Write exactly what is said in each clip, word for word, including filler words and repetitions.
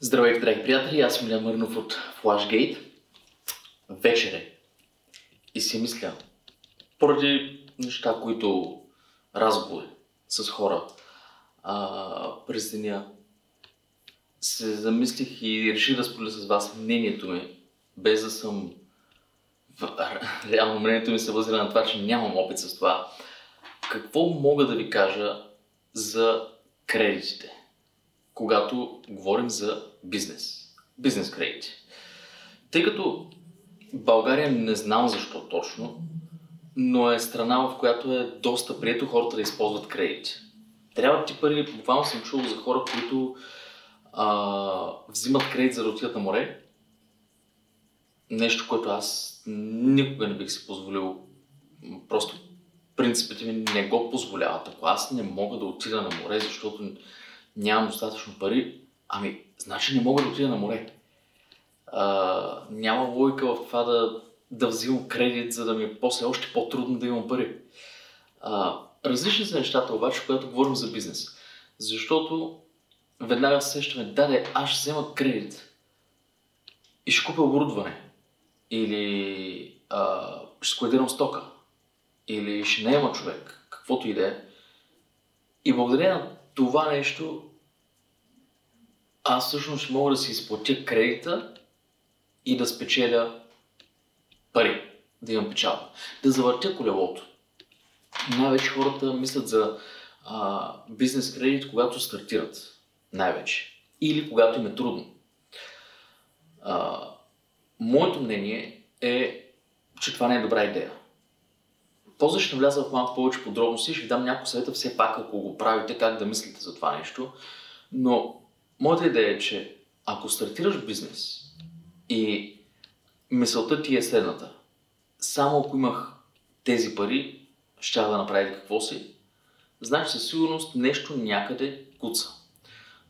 Здравейте, драги приятели, аз съм Милиан Маринов от FlashGate. Вечер е. И си мисля, поради неща, които разговори с хора а, през деня, се замислих и реших да споделя с вас мнението ми, без да съм... Реално мнението ми се възлива на това, че нямам опит с това. Какво мога да ви кажа за кредитите, когато говорим за бизнес, бизнес кредити? Тъй като България, не знам защо точно, но е страна, в която е доста прието хората да използват кредити. Трябват ти пари, буквално съм чул за хора, които а, взимат кредит за да отидат на море. Нещо, което аз никога не бих си позволил, просто принципите ми не го позволяват. Ако аз не мога да отида на море, защото нямам достатъчно пари, ами, значи не мога да отида на море. А, няма логика в това да, да взимам кредит, за да ми е после още по-трудно да имам пари. А, различни са нещата обаче, когато говорим за бизнес. Защото веднага се сещаме, даде, аз ще взема кредит и ще купя оборудване. Или а, ще складирам стока. Или ще наема човек, каквото и да е. И благодаря на това нещо, аз всъщност ще мога да си изплатя кредита и да спечеля пари, да имам печалба, да завъртя колелото. Най-вече хората мислят за а, бизнес кредит, когато стартират. Най-вече. Или когато им е трудно. А, моето мнение е, че това не е добра идея. После ще вляза в малко повече подробности и ще ви дам някои съвета все пак, ако го правите, как да мислите за това нещо. Но моята идея е, че ако стартираш бизнес и мисълта ти е следната: само ако имах тези пари, ще да направя какво си, значи със сигурност нещо някъде куца.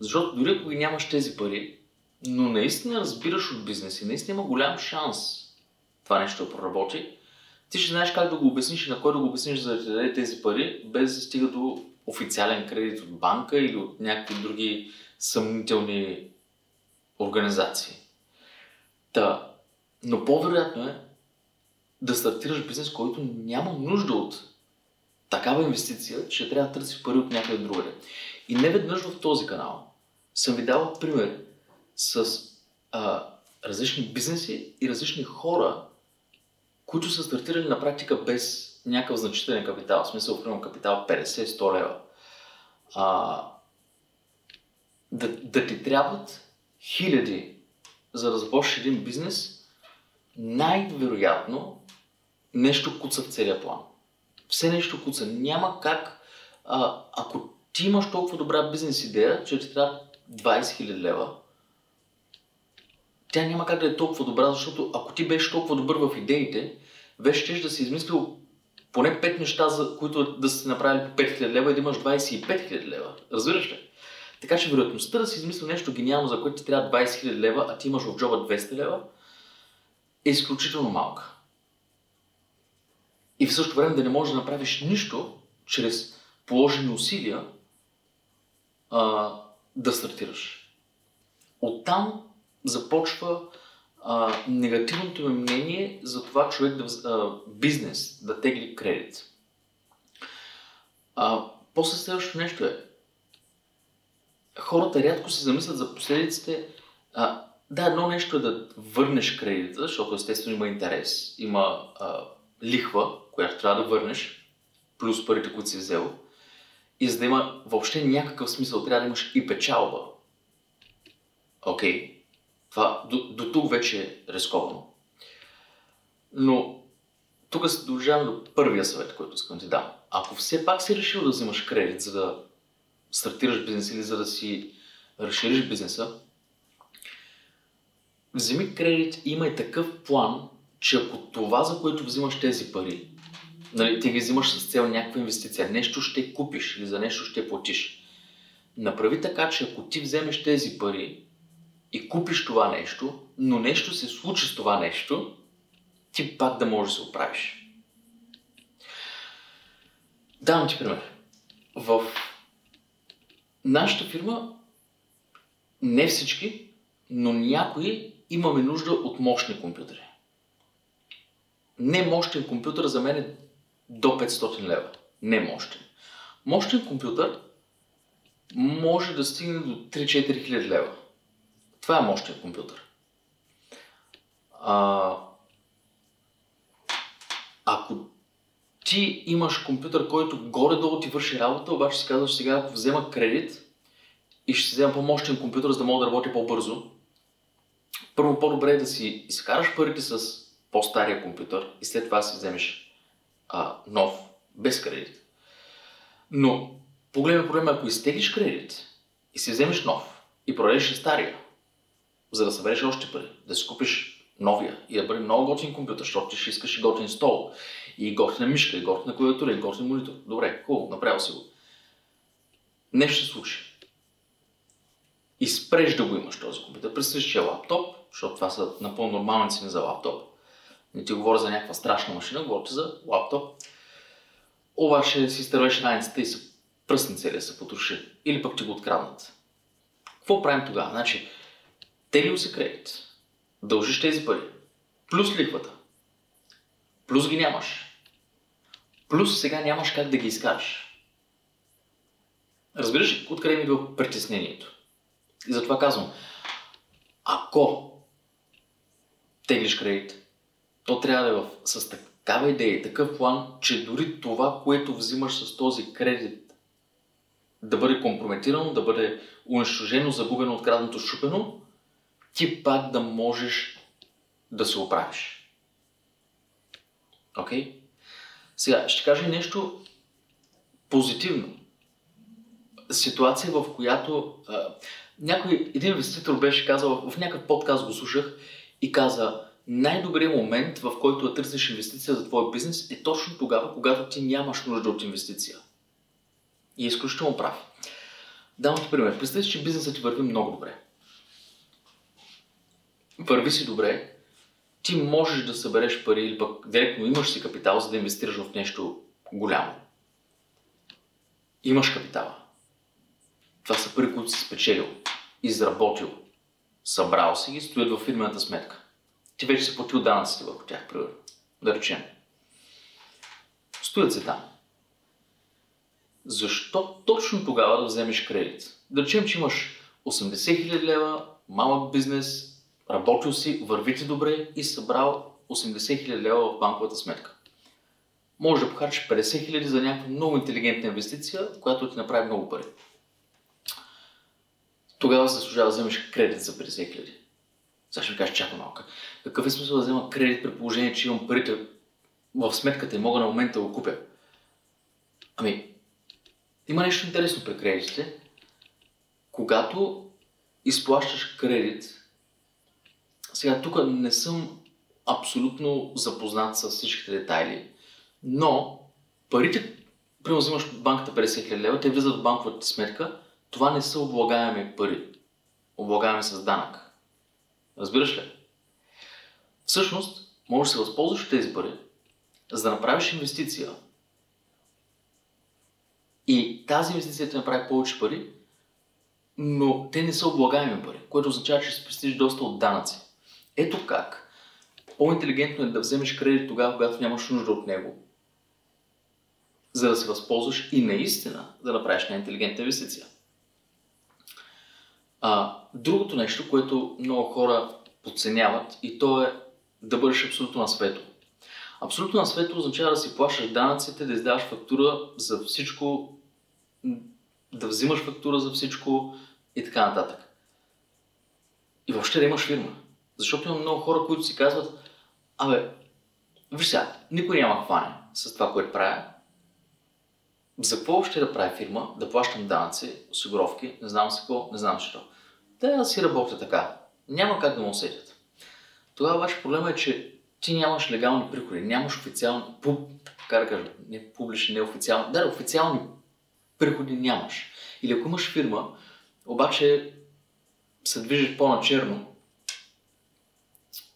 Защото дори ако ги нямаш тези пари, но наистина разбираш от бизнес и наистина има голям шанс това нещо да проработи, ти ще знаеш как да го обясниш и на кой да го обясниш, за да ти даде тези пари, без да стига до официален кредит от банка или от някакви други съмнителни организации. Та, но по-вероятно е да стартираш бизнес, който няма нужда от такава инвестиция, че трябва да търсиш пари от някъде другаде. И не веднъж в този канал съм ви давал пример с а, различни бизнеси и различни хора, които са стартирали на практика без някакъв значителен капитал, в смисъл, примерно капитал петдесет до сто лева. А, да, да ти трябват хиляди, за да започнеш един бизнес, най-вероятно нещо куца в целия план. Все нещо куца. Няма как, а, ако ти имаш толкова добра бизнес идея, че ти трябва двайсет хиляди лева, тя няма как да е толкова добра, защото ако ти беше толкова добър в идеите, вече щеш да си измислил поне пет неща, за които да си направили по пет хиляди лева и да имаш двайсет и пет хиляди лева. Разбираш ли? Така че вероятността да си измислил нещо гениално, за което ти трябва двайсет хиляди лева, а ти имаш в джоба двеста лева, е изключително малка. И в същото време да не можеш да направиш нищо, чрез положени усилия, а, да стартираш. Оттам започва а, негативното ми мнение за това човек да а, бизнес, да тегли кредит. А, после следващото нещо е, хората рядко се замислят за последиците. А, да, едно нещо е да върнеш кредита, защото естествено има интерес, има а, лихва, която трябва да върнеш, плюс парите, които си взел. И за да има въобще някакъв смисъл, трябва да имаш и печалба. Окей. Okay. Това до, до тук вече е рисковано. Но тук се дължаваме до първия съвет, който искам ти дам. Ако все пак си решил да взимаш кредит, за да стартираш бизнес или за да си разшириш бизнеса, вземи кредит и имай такъв план, че ако това, за което взимаш тези пари, нали, ти ги взимаш с цел някаква инвестиция, нещо ще купиш или за нещо ще платиш, направи така, че ако ти вземеш тези пари и купиш това нещо, но нещо се случи с това нещо, ти пак да можеш да се оправиш. Давам ти пример. В нашата фирма не всички, но някои имаме нужда от мощни компютъри. Не мощен компютър за мен е до петстотин лева. Не мощен. Мощен компютър може да стигне до три-четири хиляди лева. Това е мощен компютър. А... Ако ти имаш компютър, който горе-долу ти върши работа, обаче си казваш сега взема кредит и ще си взема по-мощен компютър, за да мога да работя по-бързо. Първо по-добре е да си изкараш парите с по-стария компютър и след това си вземеш а, нов, без кредит. Но по-големият проблем е, ако изтеглиш кредит и си вземеш нов и продадеш стария, за да събереш още пари, да си купиш новия и да бъде много готин компютър, защото ти ще искаш и готин стол, и готина мишка, и готина клавиатура, и готин монитор. Добре, хубаво, направил си го. Нещо се случи. И спреш да го имаш този компютър. Представиш, че е лаптоп, защото това са напълно нормални цени за лаптоп. Не ти говоря за някаква страшна машина, говоря ти за лаптоп. Обаче си стървеш раницата и се пръсни целия, се потроши. Или пък ти го откраднат. Какво правим тогава? Значи, теглил си кредит. Дължиш тези пари, плюс лихвата, плюс ги нямаш, плюс сега нямаш как да ги изкараш. Разбираш откъде ми идва притеснението? И затова казвам, ако теглиш кредит, то трябва да е в, с такава идея, такъв план, че дори това, което взимаш с този кредит, да бъде компрометирано, да бъде унищожено, загубено, откраднато, щупено, ти пак да можеш да се оправиш. Окей? Okay? Сега, ще кажа нещо позитивно. Ситуация, в която а, някой, един инвеститор беше казал, в някакъв подкаст го слушах и каза, най-добрият момент, в който да търсиш инвестиция за твой бизнес е точно тогава, когато ти нямаш нужда от инвестиция. И е изключително прав. Давам ти пример. Представи, че бизнесът ти върви много добре. Върви си добре, ти можеш да събереш пари или пък директно имаш си капитал, за да инвестираш в нещо голямо. Имаш капитала. Това са пари, които си спечелил, изработил, събрал си ги, стоят във фирмената сметка. Ти вече си платил данъците върху тях, примерно. Да речем. Стоят се там. Защо точно тогава да вземеш кредит? Да речем, че имаш осемдесет хиляди лева, малък бизнес, работил си, вървите добре и събрал осемдесет хиляди лева в банковата сметка. Може да похарчиш петдесет хиляди за някаква много интелигентна инвестиция, която ти направи много пари. Тогава се заслужава да вземеш кредит за петдесет хиляди. Сега ще ми кажеш, чака малко. Какъв е смисъл да взема кредит при положение, че имам парите в сметката и мога на момента да го купя? Ами, има нещо интересно при кредитите. Когато изплащаш кредит, сега тук не съм абсолютно запознат с всичките детайли, но парите, примерно взимаш от банката петдесет хиляди лева, те влизат в банковата сметка, това не са облагаеми пари, облагаеми с данък. Разбираш ли? Всъщност, можеш да се възползваш от тези пари, за да направиш инвестиция и тази инвестиция ти направи повече пари, но те не са облагаеми пари, което означава, че спестиш доста от данъци. Ето как. По-интелигентно е да вземеш кредит тогава, когато нямаш нужда от него. За да се възползваш и наистина да направиш най-интелигентна инвестиция. А, другото нещо, което много хора подценяват и то е да бъдеш абсолютно на светло. Абсолютно на светло означава да си плащаш данъците, да издаваш фактура за всичко, да взимаш фактура за всичко и така нататък. И въобще да имаш фирма. Защото има много хора, които си казват, абе, виж сега, никой няма хване с това, което правя. За какво ще да правя фирма, да плащам данъци, осигуровки, не знам си какво, не знам защо. Да си работя така. Няма как да му усетят. Тогава обаче проблема е, че ти нямаш легални приходи, нямаш официални, пуб, така да кажа, не публични, не официални, да, официални приходи нямаш. Или ако имаш фирма, обаче се движиш по-начерно,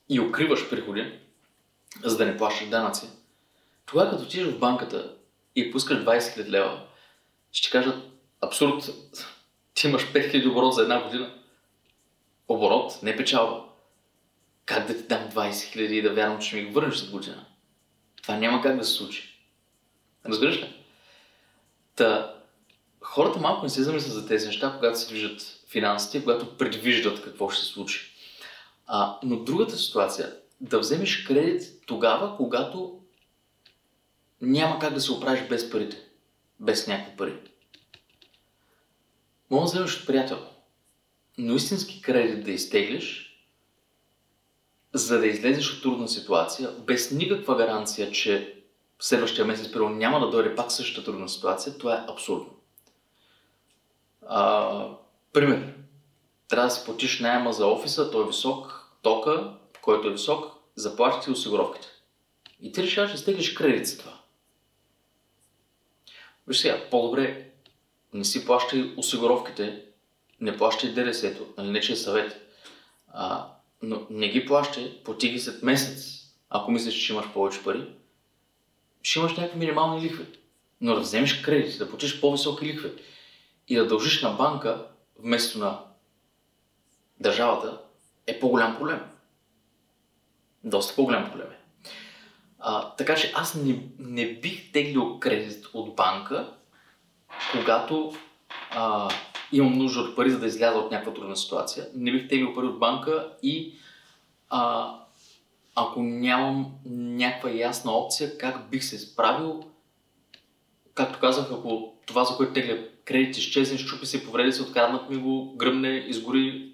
и укриваш приходи, за да не плащаш данъци, тогава като отидеш в банката и пускаш двадесет хиляди лева, ще кажат абсурд, ти имаш пет хиляди оборот за една година. Оборот? оборот, не печалба. Как да ти дам двайсет хиляди и да вярвам, че ще ми го върнеш след година? Това няма как да се случи. Разбираш ли? Та, хората малко не се замислят за тези неща, когато се движат финансите, когато предвиждат какво ще се случи. А, но другата ситуация, да вземеш кредит тогава, когато няма как да се оправиш без парите, без някакви пари. Може да вземеш от приятел, но истински кредит да изтеглиш, за да излезеш от трудна ситуация, без никаква гаранция, че следващия месец първо няма да дойде пак същата трудна ситуация, това е абсурдно. А, пример, трябва да си платиш наема за офиса, той е висок, тока, който е висок, заплащаш си осигуровките. И ти решаваш да стеглиш кредит за това. Виж сега, по-добре не си плащай осигуровките, не плащай ДДС-то, нали не че е съвет. А, но не ги плащай, плати ги след месец, ако мислиш, че имаш повече пари, ще имаш някакви минимални лихви. Но да вземеш кредит, да платиш по-високи лихви и да дължиш на банка вместо на държавата е по-голям проблем. Доста по-голям проблем е. А, така че аз не, не бих теглил кредит от банка, когато а, имам нужда от пари, за да изляза от някаква трудна ситуация. Не бих теглил пари от банка и а, ако нямам някаква ясна опция, как бих се справил, както казах, ако това, за което тегля кредит, изчезне, щупи се, повреди се, откраднат ми го, гръмне, изгори,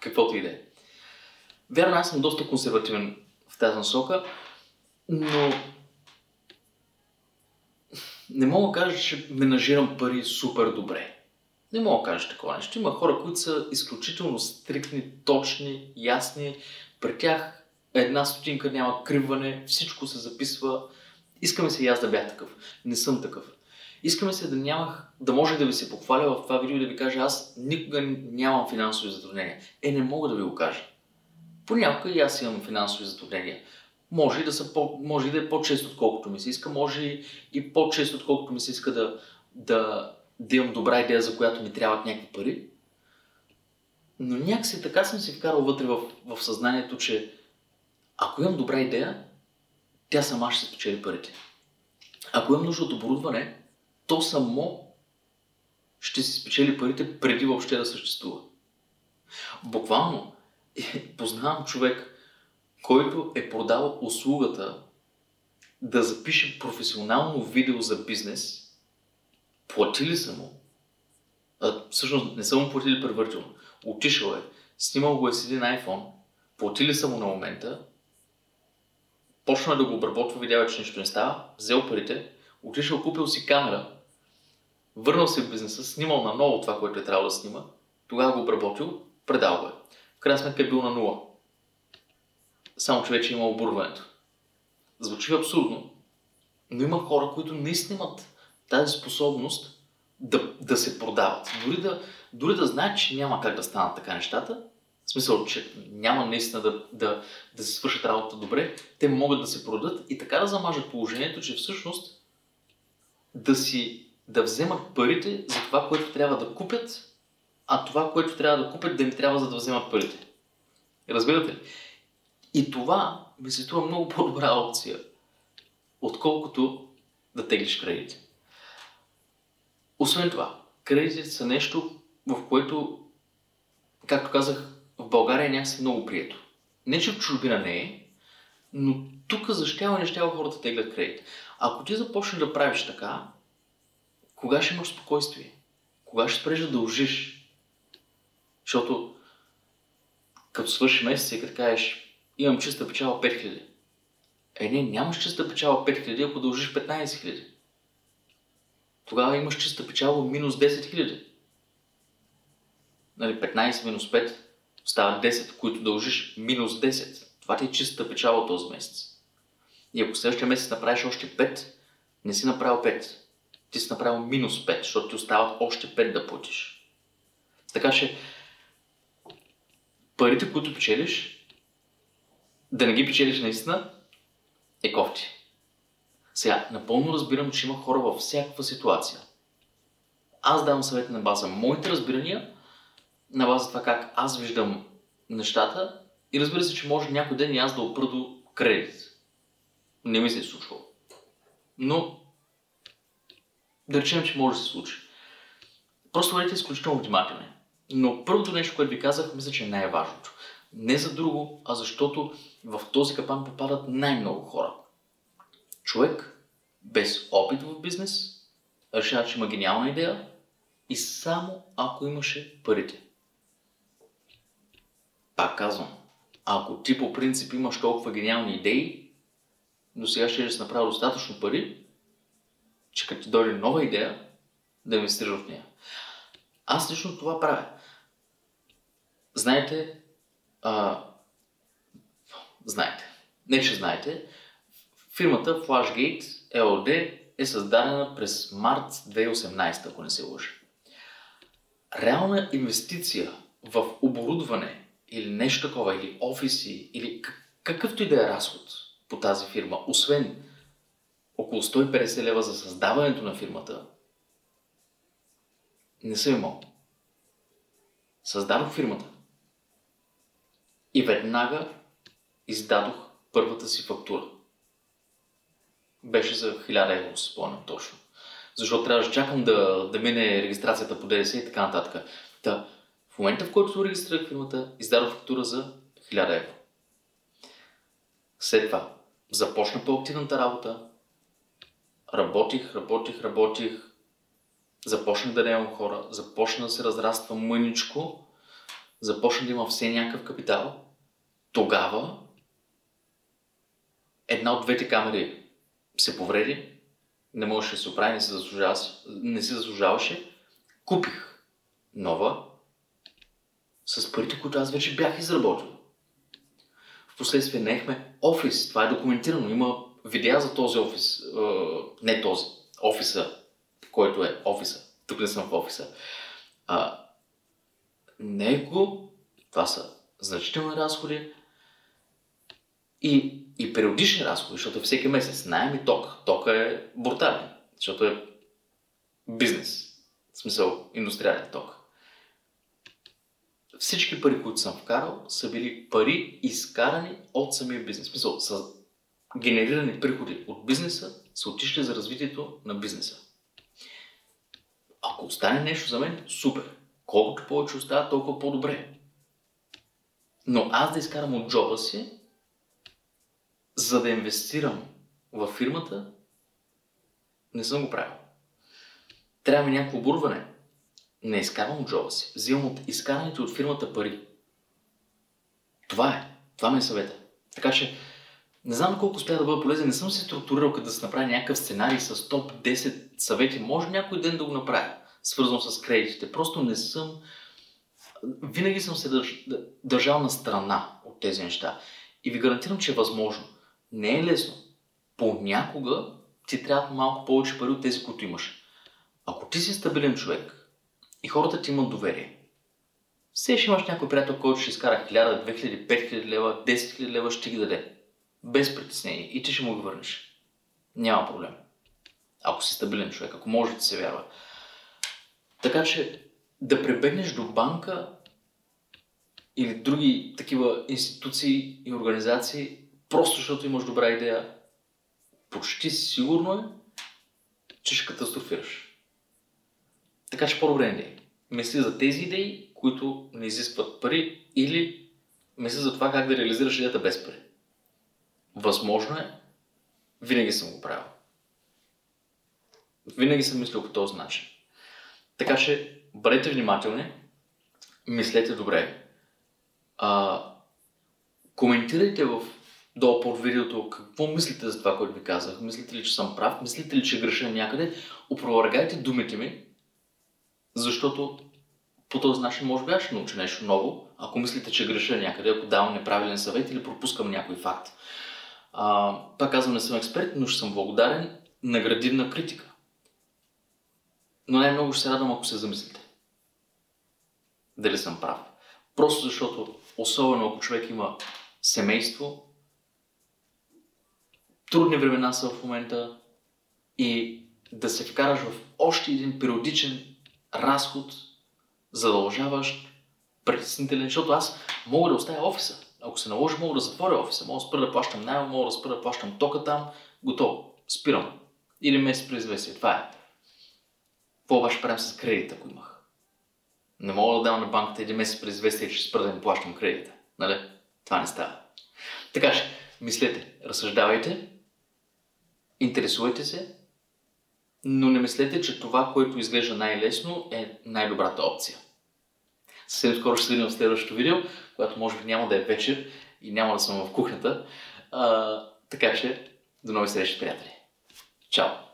каквото и да е. Вярно, аз съм доста консервативен в тази насока, но не мога да кажа, че менажирам пари супер добре. Не мога да кажа такова нещо. Има хора, които са изключително стриктни, точни, ясни. При тях една стотинка няма криване, всичко се записва. Искаме се и аз да бях такъв. Не съм такъв. Искаме се да нямах, да може да ви се похваля в това видео и да ви кажа, аз никога нямам финансови затруднения. Е, не мога да ви го кажа. Понякога и аз имам финансови затруднения. Може и да, да е по-често, отколкото ми се иска, може и по-често, отколкото ми се иска да, да, да имам добра идея, за която ми трябват някакви пари. Но някакси така съм се вкарал вътре в, в съзнанието, че ако имам добра идея, тя сама ще се спечели парите. Ако имам нужда от оборудване, то само ще се спечели парите преди въобще да съществува. Буквално познавам човек, който е продал услугата да запише професионално видео за бизнес, платили са му, а, всъщност не са му платили предварително, отишъл е, снимал го е с един iPhone, платили са му на момента, почна да го обработва, видява, че нищо не става, взел парите, отишъл, купил си камера, върнал се в бизнеса, снимал на ново това, което е трябвало да снима, тогава го обработил, предал го е. В крайна сметка е бил на нула. Само че вече има оборудването. Звучи абсурдно, но има хора, които наистина имат тази способност да, да се продават. Дори да, дори да знаят, че няма как да станат така нещата, в смисъл, че няма наистина да, да, да се свършат работата добре, те могат да се продадат и така да замажат положението, че всъщност да, си, да вземат парите за това, което трябва да купят, а това, което трябва да купят, да им трябва, за да вземат парите. Разбирате ли? И това ми се струва много по-добра опция, отколкото да теглиш кредити. Освен това, кредитите са нещо, в което, както казах, в България е някакси много прието. Не, че в чужбина не е, но тук защава нещава хората теглят кредит. Ако ти започнеш да правиш така, кога ще имаш спокойствие? Кога ще спреш да дължиш? Защото като свърши месеца и като кажеш, имам чиста печала пет хиляди. Е, не, нямаш чиста печала пет хиляди, ако дължиш петнайсет хиляди. Тогава имаш чиста печала минус десет хиляди. Нали, петнайсет минус пет става десет, които дължиш минус десет. Това ти е чиста печала този месец. И ако следващия месец направиш още пет, не си направил пет. Ти си направил минус пет, защото ти остават още пет да платиш. Така че парите, които печелиш, да не ги печелиш наистина е кофти. Сега, напълно разбирам, че има хора във всякаква ситуация. Аз давам съвет на база моите разбирания, на база това как аз виждам нещата и разбира се, че може някой ден и аз да опра до кредит. Не ми се е случвало. Но да речем, че може да се случи. Просто бъдете изключително внимателни. Но първото нещо, което ви казах, мисля, че е най-важното. Не за друго, а защото в този капан попадат най-много хора. Човек без опит в бизнес решава, че има гениална идея и само ако имаше парите. Пак казвам, ако ти по принцип имаш толкова гениални идеи, но сега ще си направи достатъчно пари, че като ти дойде нова идея, да инвестираш в нея. Аз лично това правя. Знаете, а, знаете, не че знаете, фирмата FlashGate и о о д е създадена през март две хиляди и осемнадесета, ако не се лъжа. Реална инвестиция в оборудване или нещо такова, или офиси, или какъвто и да е разход по тази фирма, освен около сто и петдесет лева за създаването на фирмата, не съм имал. Създадох фирмата и веднага издадох първата си фактура. Беше за хиляда евро, се спомням точно. Защото трябваше да чакам да, да мине регистрацията по ДДС и така нататък. Та, в момента, в който регистрирах фирмата, издадох фактура за хиляда евро. След това започна по-активната работа. Работих, работих, работих. Започнах да наемам хора, започна да се разраства мъничко, започна да има все някакъв капитал. Тогава една от двете камери се повреди, не можеше да се оправи, не се заслужаваше, не се заслужаваше. Купих нова с парите, които аз вече бях изработил. Впоследствие наехме офис, това е документирано, има видеа за този офис, не този, офиса, който е офиса. Тук не съм в офиса. А, него, това са значителни разходи и, и периодични разходи, защото всеки месец наем и ток. Тока е брутален, защото е бизнес. В смисъл, индустриален ток. Всички пари, които съм вкарал, са били пари изкарани от самия бизнес. В смисъл, са генерирани приходи от бизнеса, са отишли за развитието на бизнеса. Ако остане нещо за мен, супер. Колкото повече остава, толкова по-добре. Но аз да изкарам от джоба си, за да инвестирам във фирмата, не съм го правил. Трябва ми някакво оборудване. Не изкарвам от джоба си. Взимам от изкараните от фирмата пари. Това е. Това ми е съвета. Така че, не знам колко успях да бъда полезен, не съм се структурирал като да се направя някакъв сценарий с топ десет съвети. Може някой ден да го направя, свързано с кредитите. Просто не съм... Винаги съм се държ... държал на страна от тези неща. И ви гарантирам, че е възможно. Не е лесно. Понякога ти трябва малко повече пари от тези, които имаш. Ако ти си стабилен човек и хората ти имат доверие, все ще имаш някой приятел, който ще изкара хиляда, две хиляди, пет хиляди лева, десет хиляди лева, ще ги даде. Без притеснение. И ти ще му ги върнеш. Няма проблем. Ако си стабилен човек, ако може да се вярва. Така че да прибегнеш до банка или други такива институции и организации, просто защото имаш добра идея, почти сигурно е, че ще катастрофираш. Така че по-добре не дей. Мисли за тези идеи, които не изискват пари, или мисли за това как да реализираш идеята без пари. Възможно е, винаги съм го правил. Винаги съм мислил по този начин. Така че, бъдете внимателни, мислете добре, а, коментирайте в долу под видеото какво мислите за това, което ви казах. Мислите ли, че съм прав? Мислите ли, че греша някъде? Опровергайте думите ми, защото по този начин може би аз ще науча нещо ново, ако мислите, че греша някъде, ако давам неправилен съвет или пропускам някой факт. А, пак казвам, не съм експерт, но ще съм благодарен на градивна критика. Но най-много ще се радвам, ако се замислите. Дали съм прав. Просто защото, особено ако човек има семейство, трудни времена са в момента и да се вкараш в още един периодичен разход, задължаващ, притеснителен, защото аз мога да оставя офиса. Ако се наложи, мога да затворя офиса, мога да спра да плащам найма, мога да спра да плащам тока там, готово, спирам. Или месец преизвестие, това е. Какво беше правим с кредита, ако имах? Не мога да дам на банката един месец преизвестие, че спра да им плащам кредита, нали? Това не става. Така че, мислете, разсъждавайте, интересуйте се, но не мислете, че това, което изглежда най-лесно, е най-добрата опция. Съвсем скоро ще се видим в следващото видео, когато може би няма да е вечер и няма да съм в кухнята. А, така че, до нови срещи, приятели! Чао!